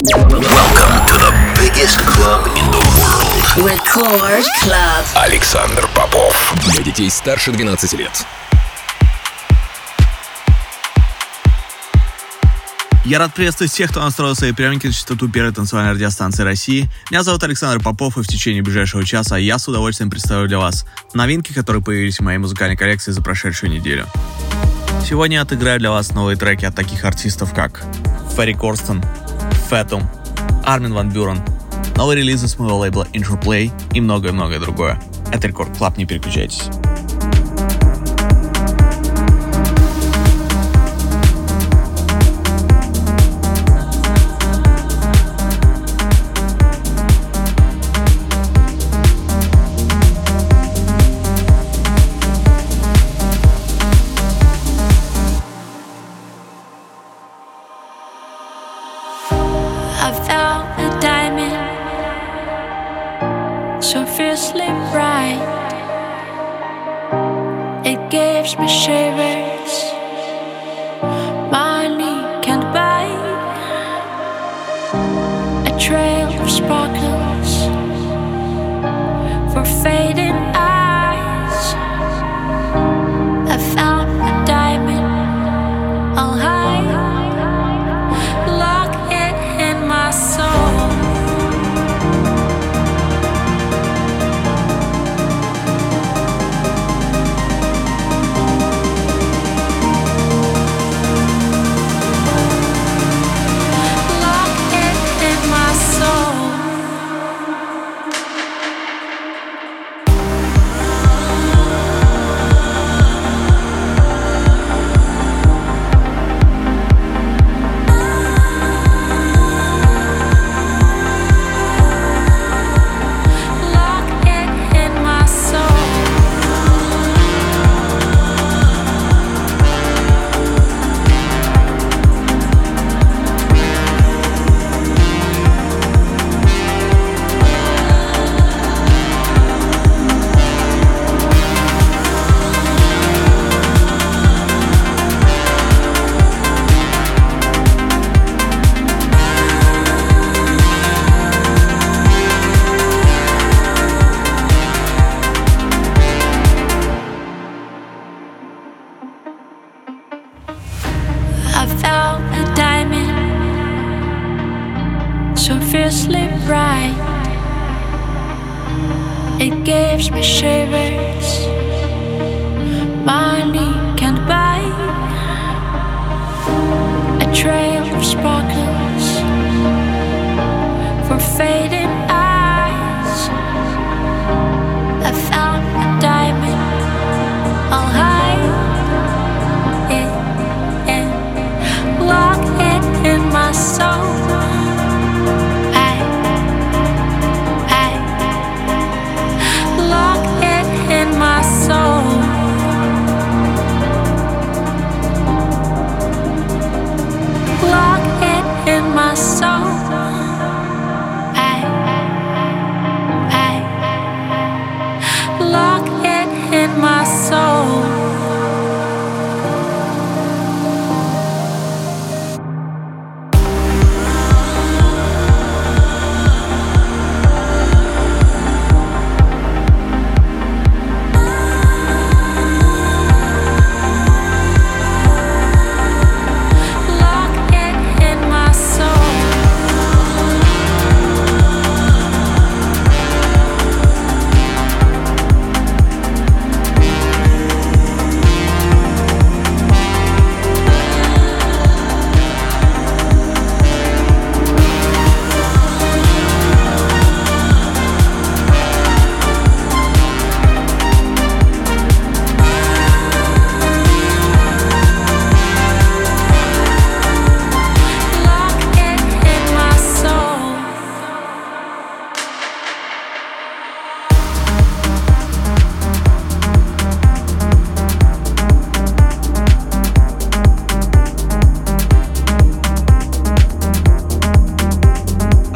Welcome to the biggest club in the world. Record Club. Александр Попов. Для детей старше 12 лет. Я рад приветствовать всех, кто настроил свои приемники на частоту первой танцевальной радиостанции России. Меня зовут Александр Попов, и в течение ближайшего часа я с удовольствием представлю для вас новинки, которые появились в моей музыкальной коллекции за прошедшую неделю. Сегодня я отыграю для вас новые треки от таких артистов, как Ferry Corsten, Fatum, Armin van Buuren, новые релизы с моего лейбла In True Play и многое-многое другое. Это Record Club, не переключайтесь.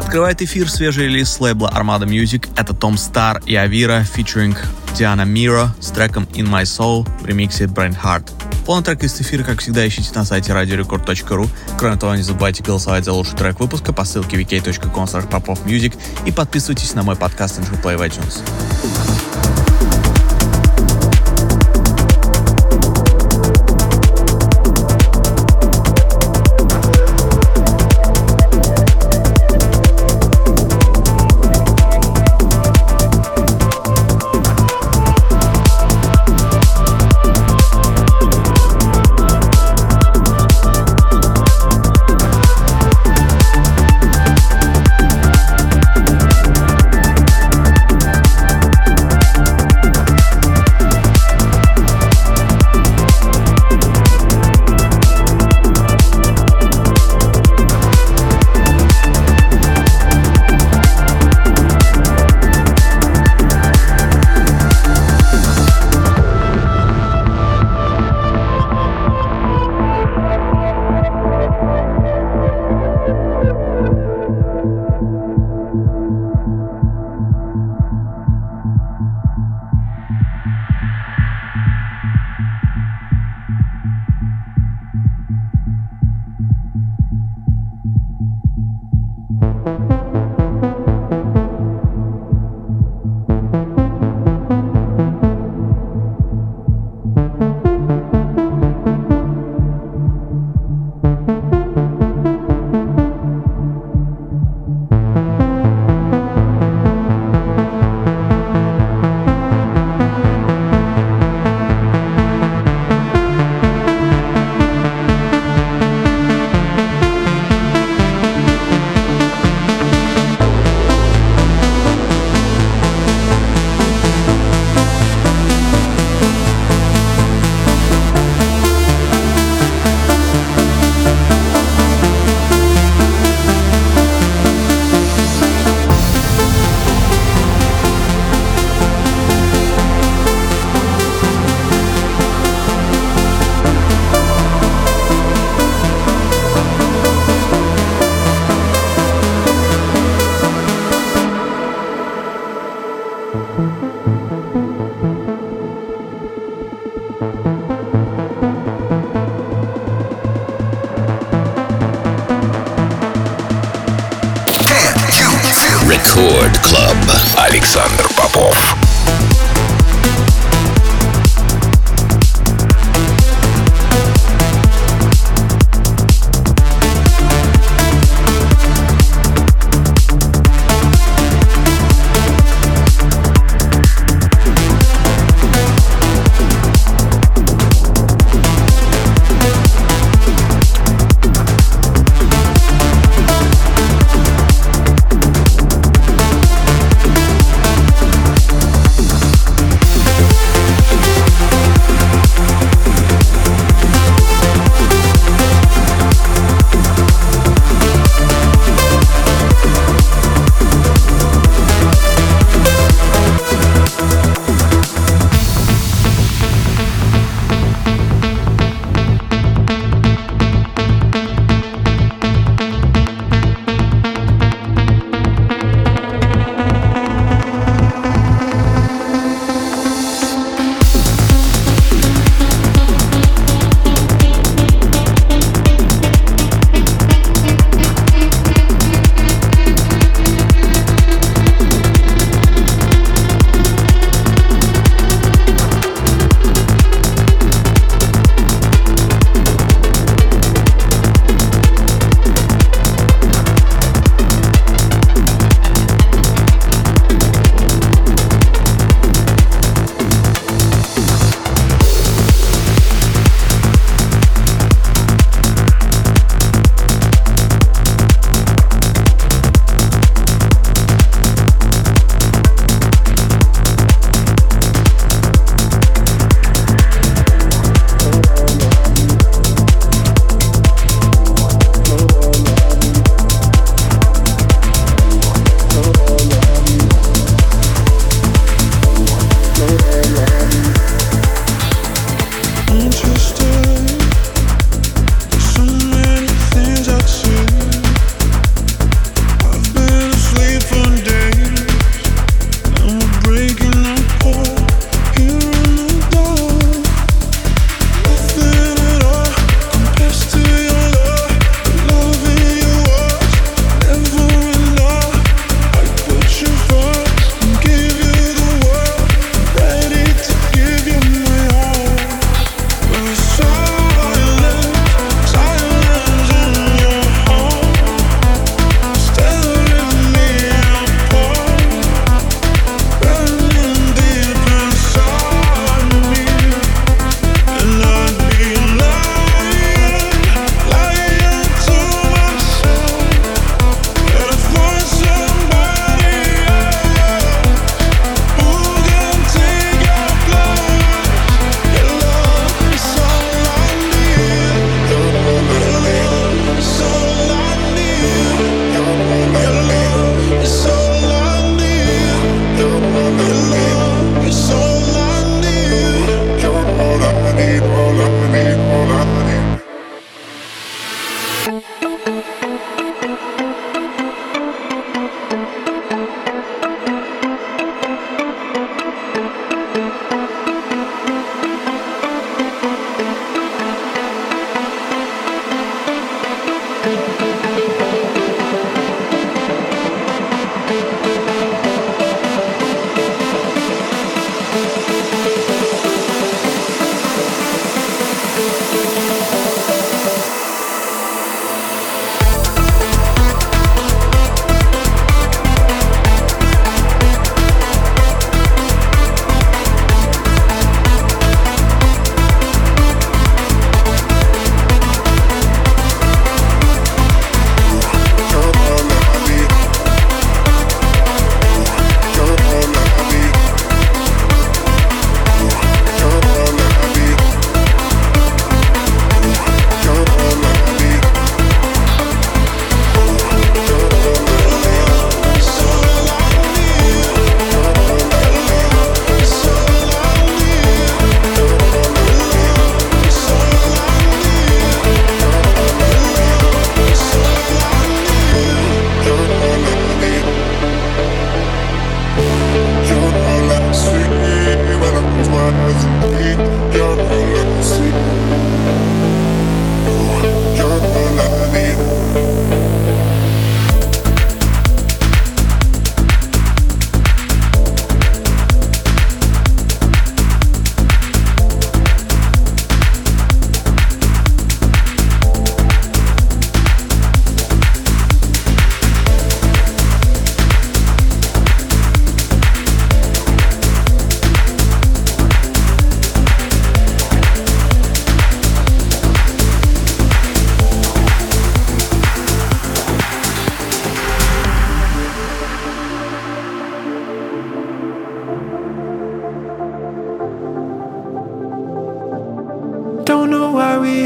Открывает эфир свежий релиз с лейбла Armada Music. Это Tom Staar и Avira featuring Diana Miro с треком In My Soul в ремиксе Brainheart. Полный трек из эфира, как всегда, ищите на сайте radiorecord.ru. Кроме того, не забывайте голосовать за лучший трек выпуска по ссылке vk.com/popovmusic и подписывайтесь на мой подкаст In True Play в iTunes. Record Club. Александр Попов.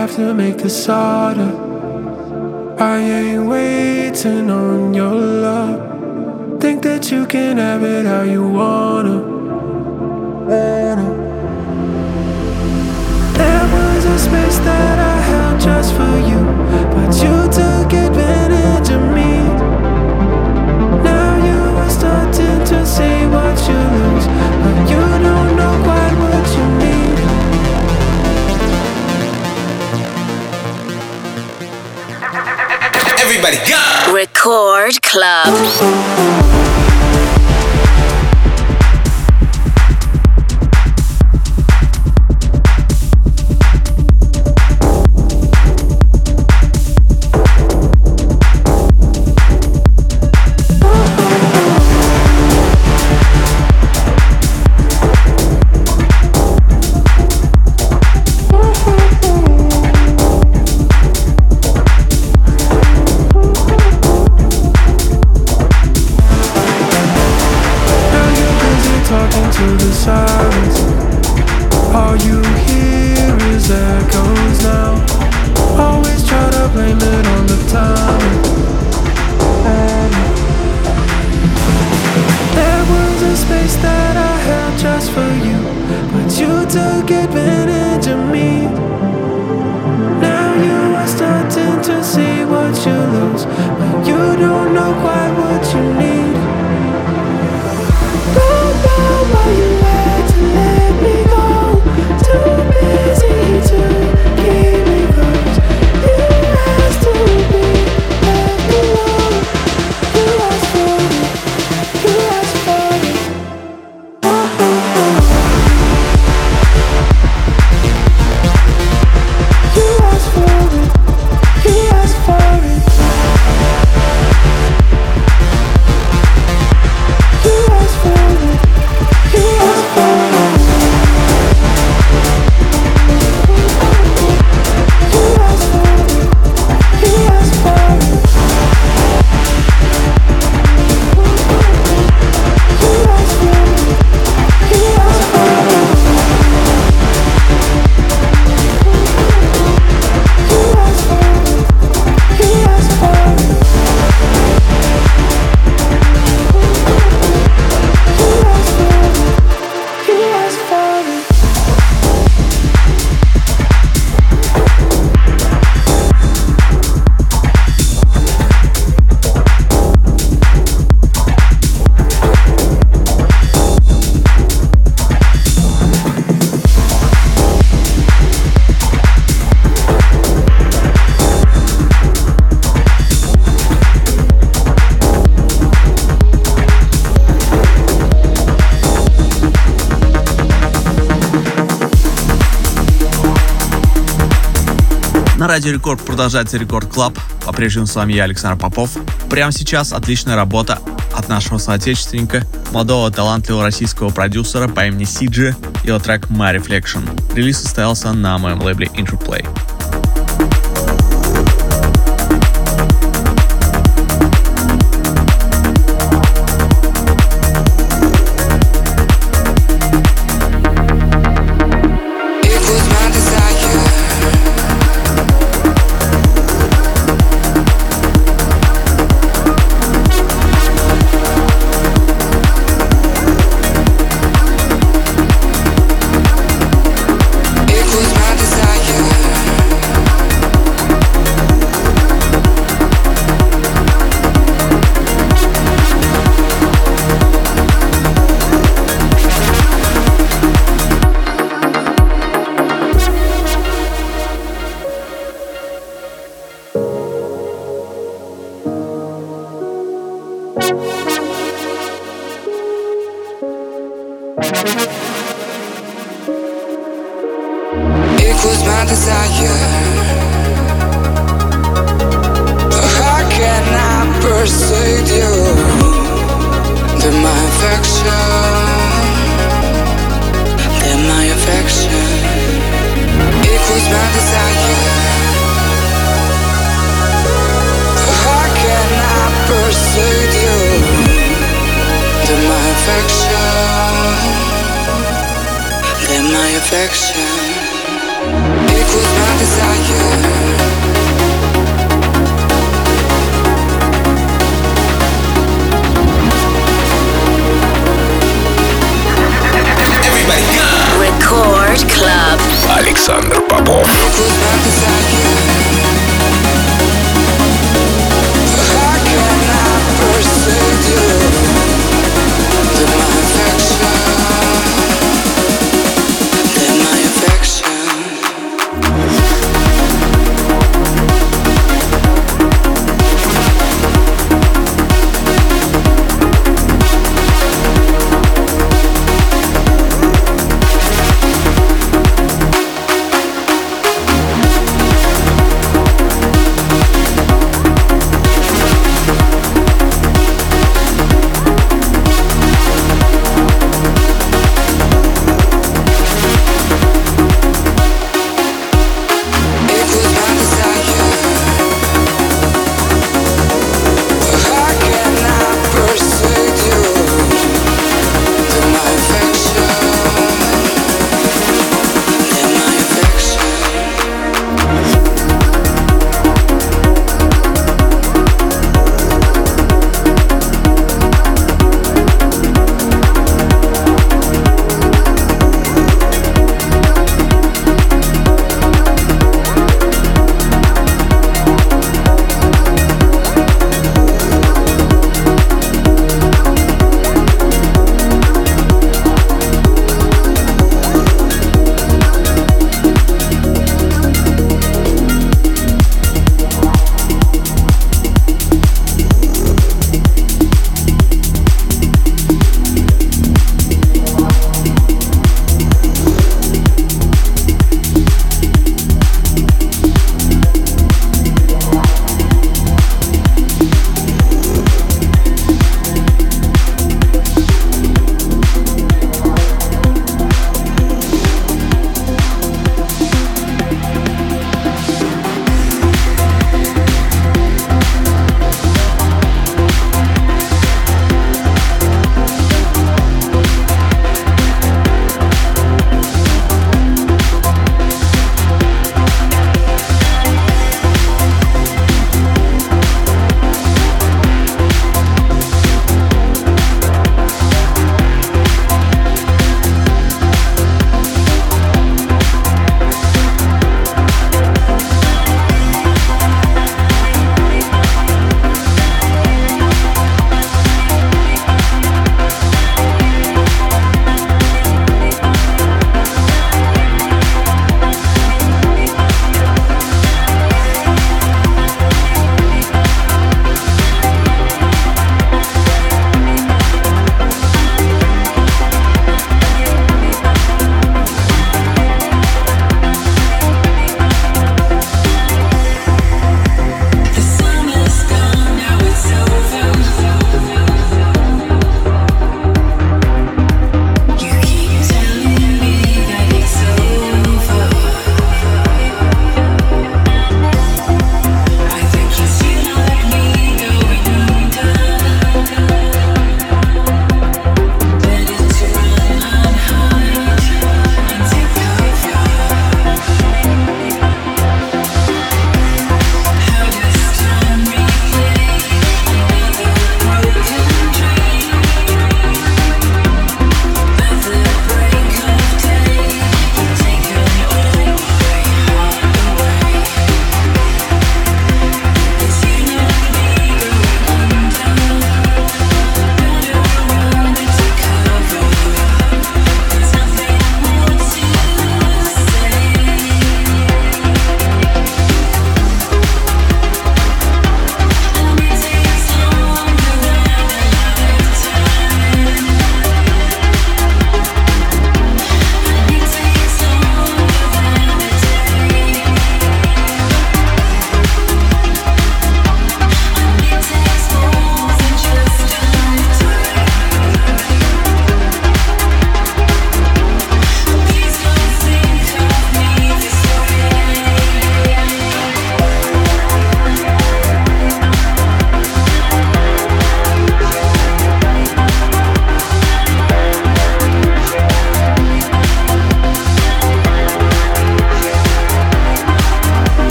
have to make this harder. I ain't waiting on your love. Think that you can have it how you wanna. There was a space that I held just for you, but you took advantage of me. Now you are starting to see what you lose, but you don't know quite what you need. Everybody go! Record Club. Радио Рекорд продолжается Рекорд Клаб. По-прежнему с вами я, Александр Попов. Прямо сейчас отличная работа от нашего соотечественника, молодого талантливого российского продюсера по имени Seegy, его трек My Reflection. Релиз состоялся на моем лейбле Interplay. Then my affection equals my Александр Попов.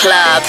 Club.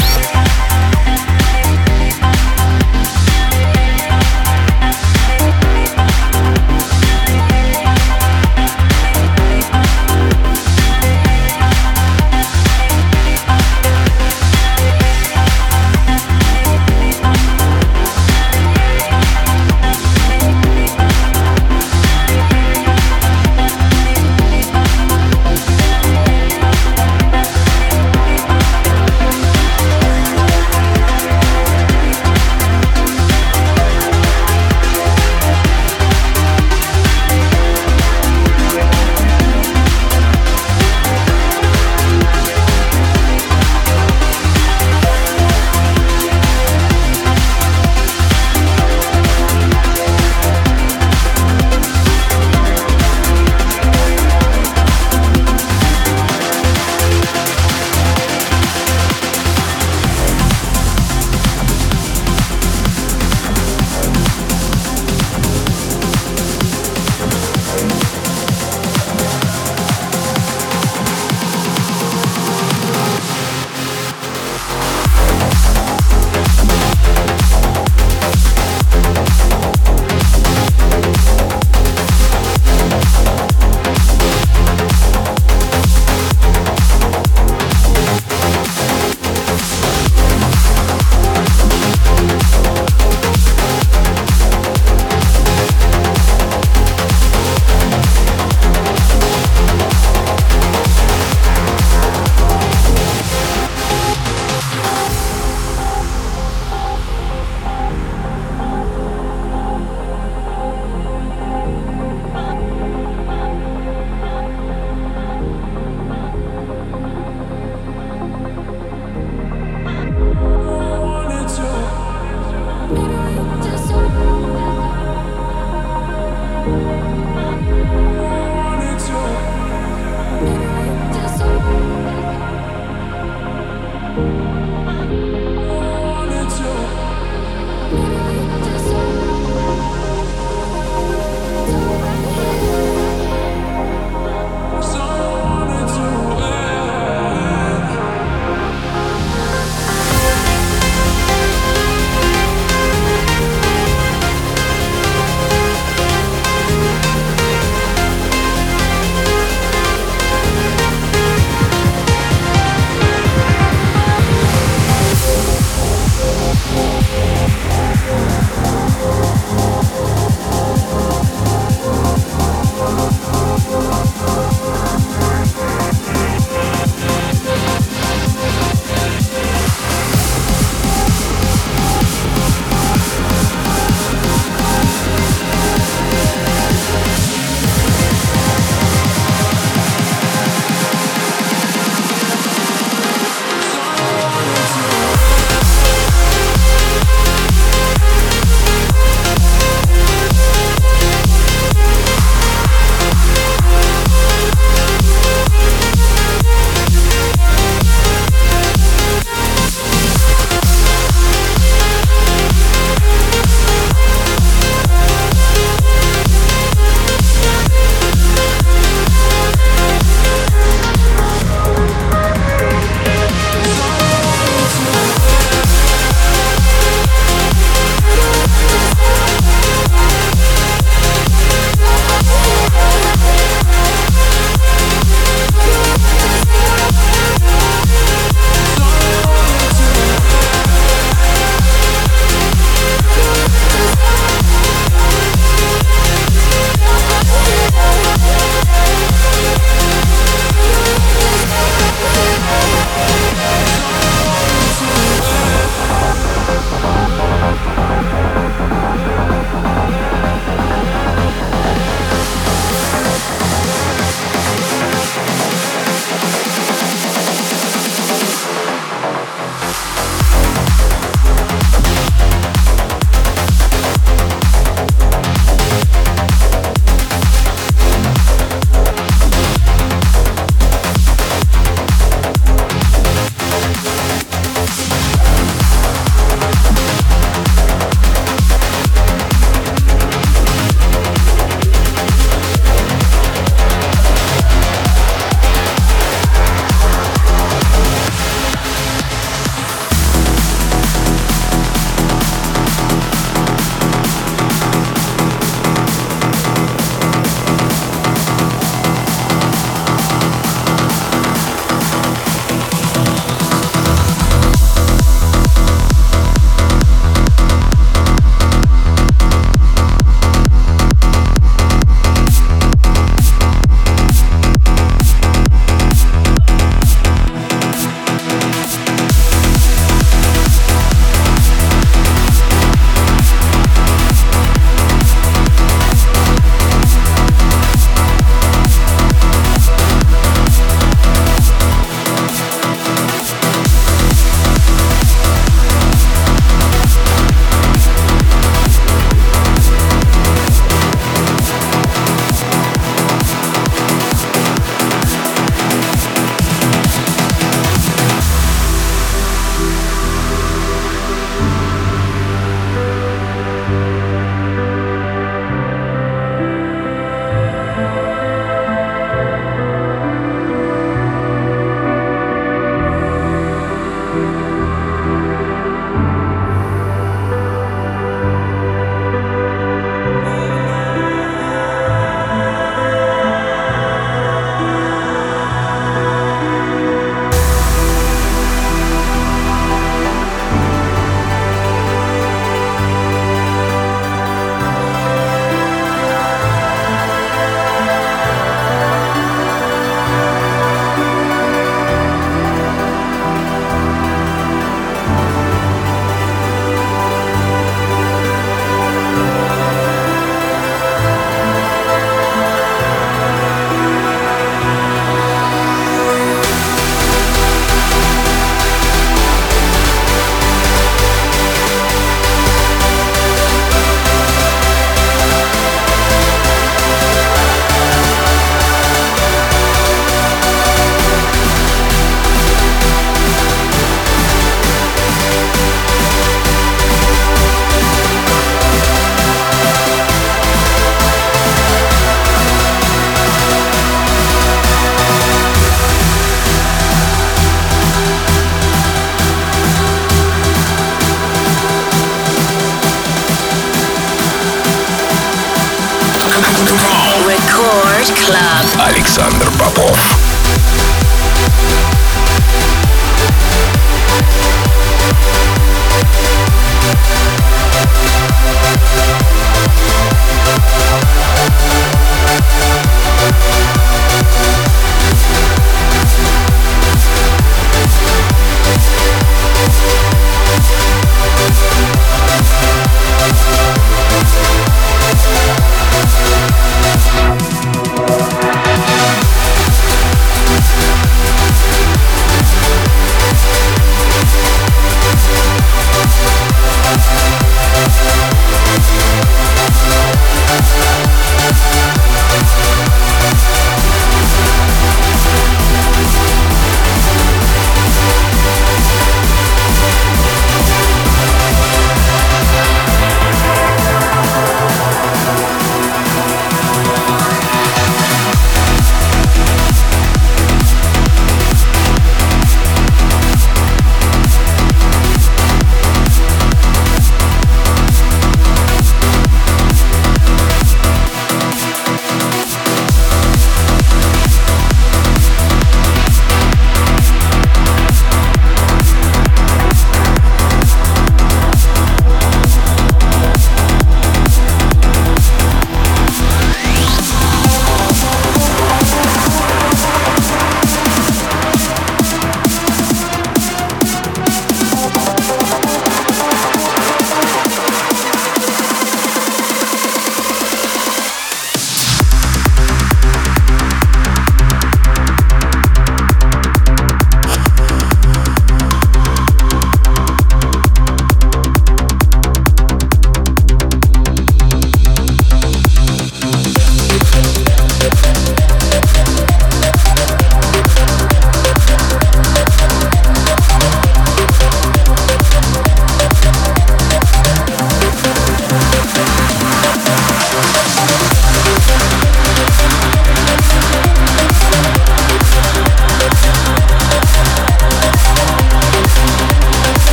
Record Club. Александр Попов.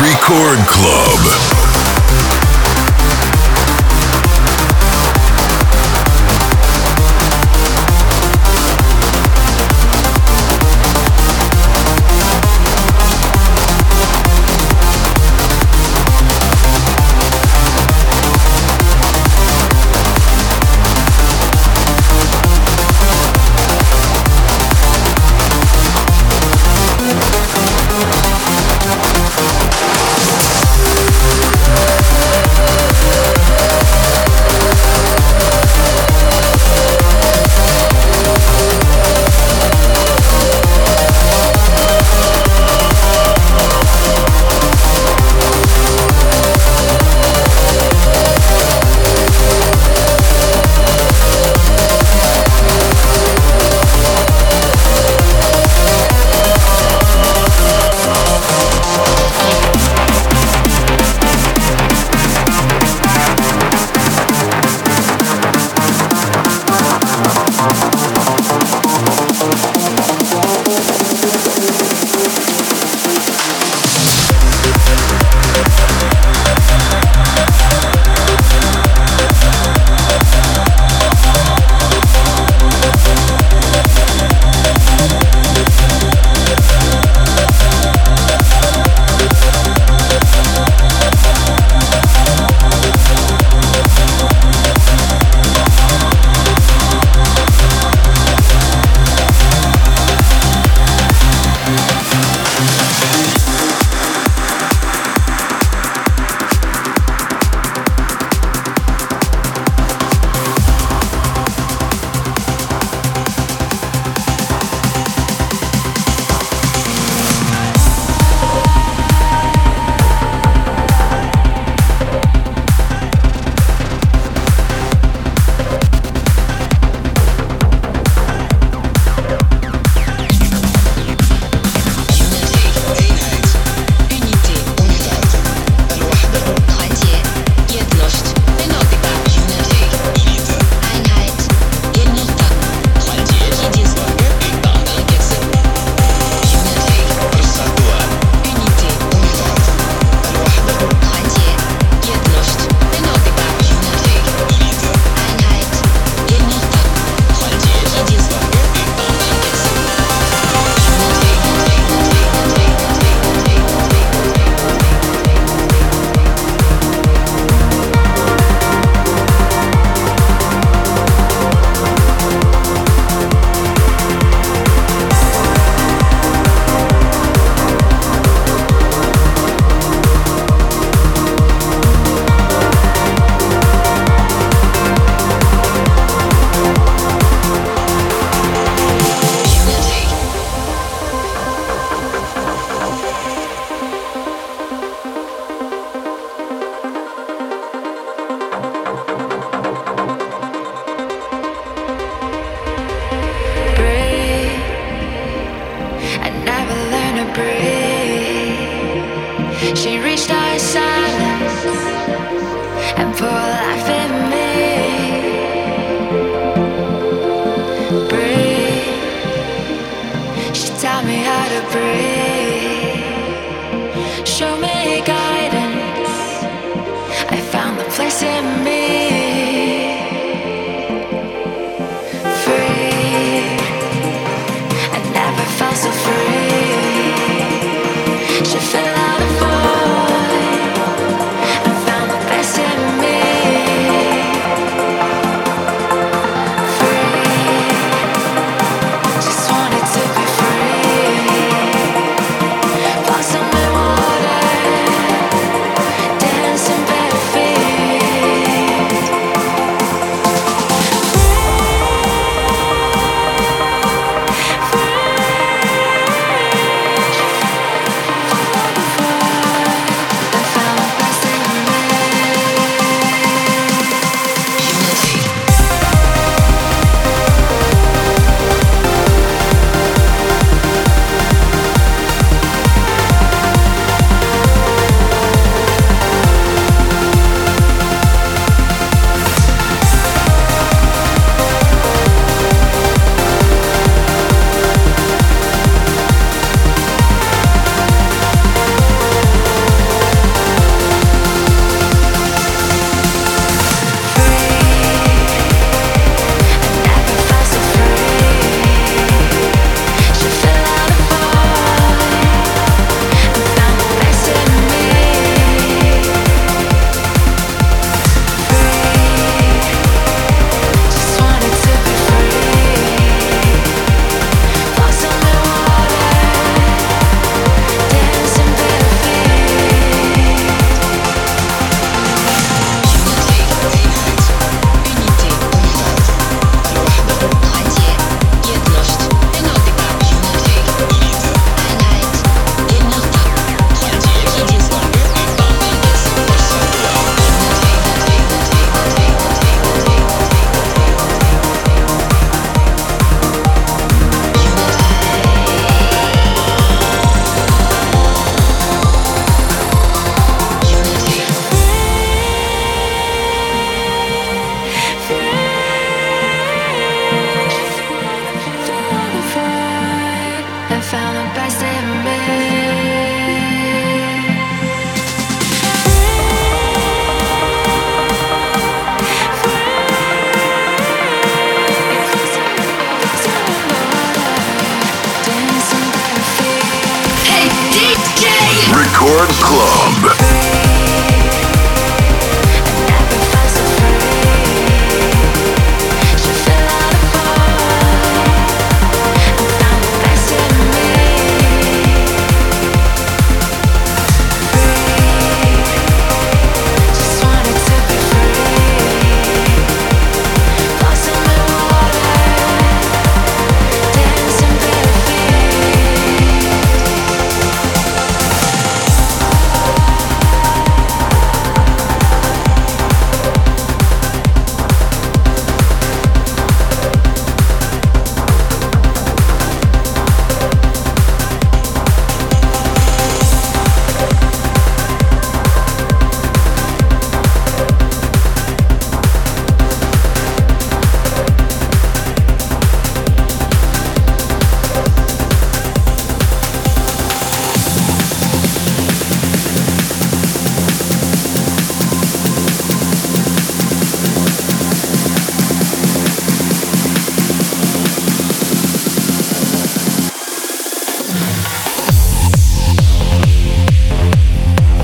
Record Club. she reached our silence and for life in me. Breathe, she taught me how to breathe. Show me guidance, I found the place in me. So free, she fell out of void and found the best in me. Free, just wanted to be free. Blossom in water, dancing bare feet.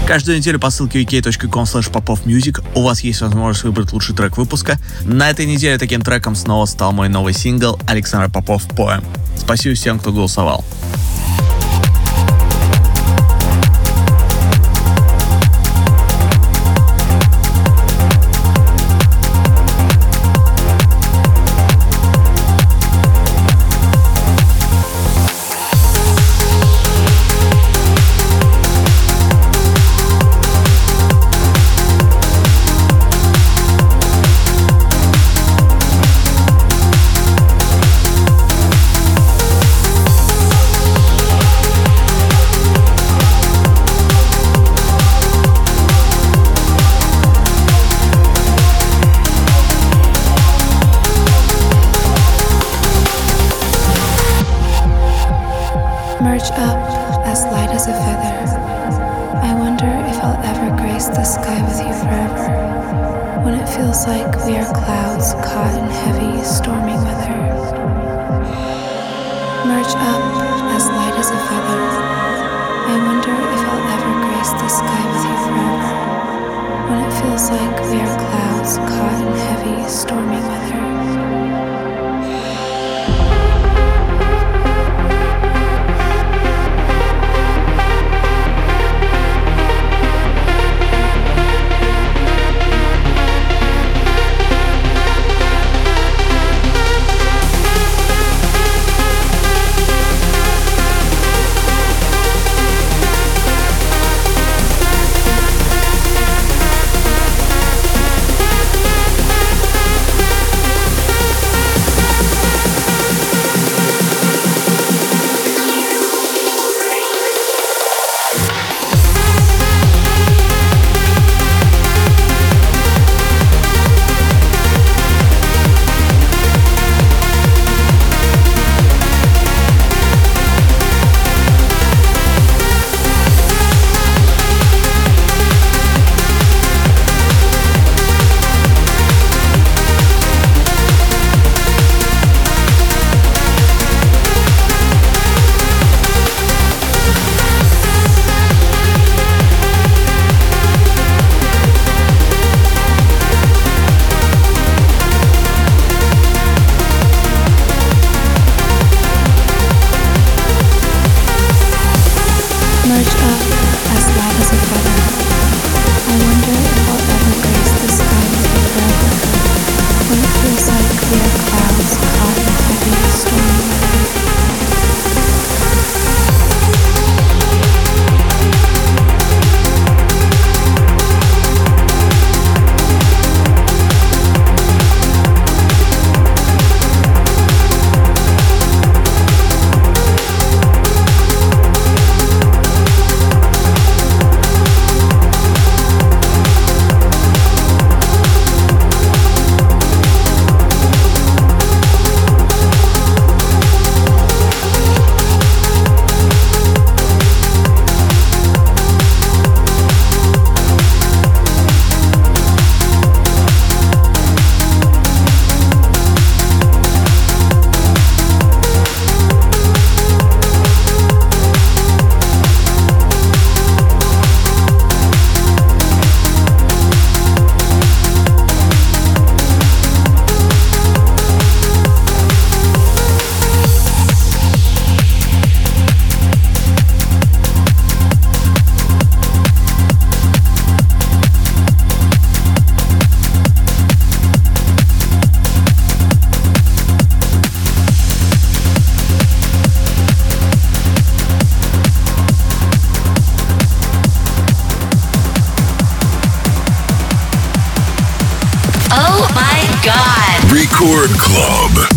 Каждую неделю по ссылке wk.com/popovmusic у вас есть возможность выбрать лучший трек выпуска. На этой неделе таким треком снова стал мой новый сингл Александр Попов «Poem». Спасибо всем, кто голосовал. wonder if I'll ever grace the sky with you forever, when it feels like we are clouds caught in heavy, stormy weather. Merge up as light as a feather. I wonder if I'll ever grace the sky with you forever, when it feels like we are clouds caught in heavy, stormy weather. Record Club.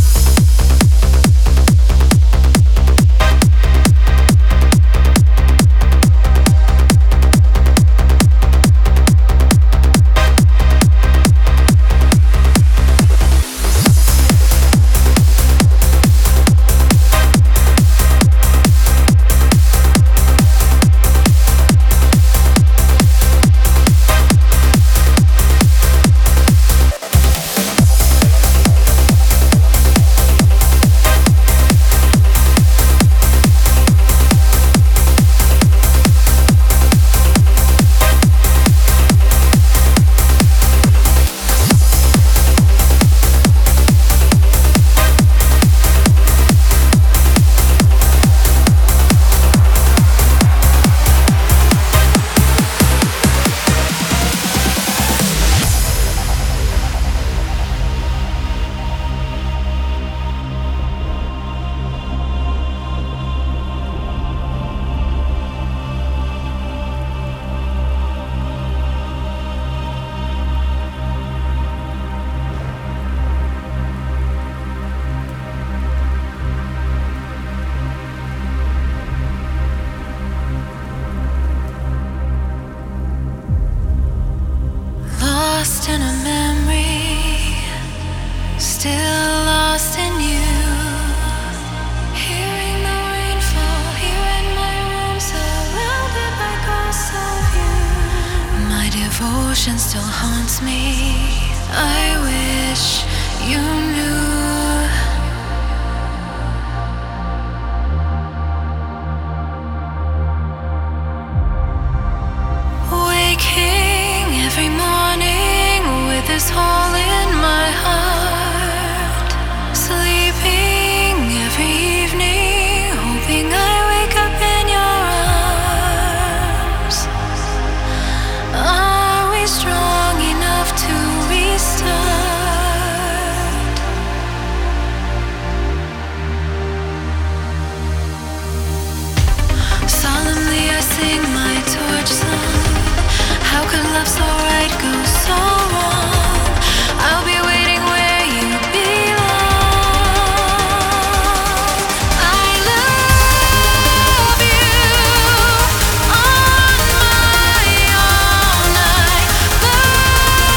Devotion still haunts me. I wish you knew. Waking every morning with this hole in my heart. Sleeping every evening, hoping I wake up in your arms. Are we strong enough to restart? Solemnly I sing my torch song. How could love so right go so wrong? I'll be waiting where you belong. I love you on my own. I love you all alone. Come home, come home.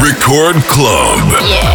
Record Club. Yeah.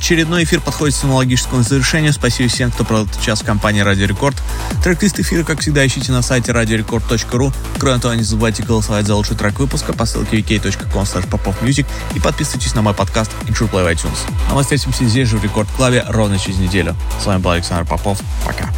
Очередной эфир подходит к аналогическому завершению. Спасибо всем, кто провел этот час в компании Радио Рекорд. Трек-лист эфира, как всегда, ищите на сайте radiorecord.ru. Кроме того, не забывайте голосовать за лучший трек выпуска по ссылке vk.com/popovmusic и подписывайтесь на мой подкаст In True Play в iTunes. А мы встретимся здесь же в Рекорд Клабе ровно через неделю. С вами был Александр Попов. Пока.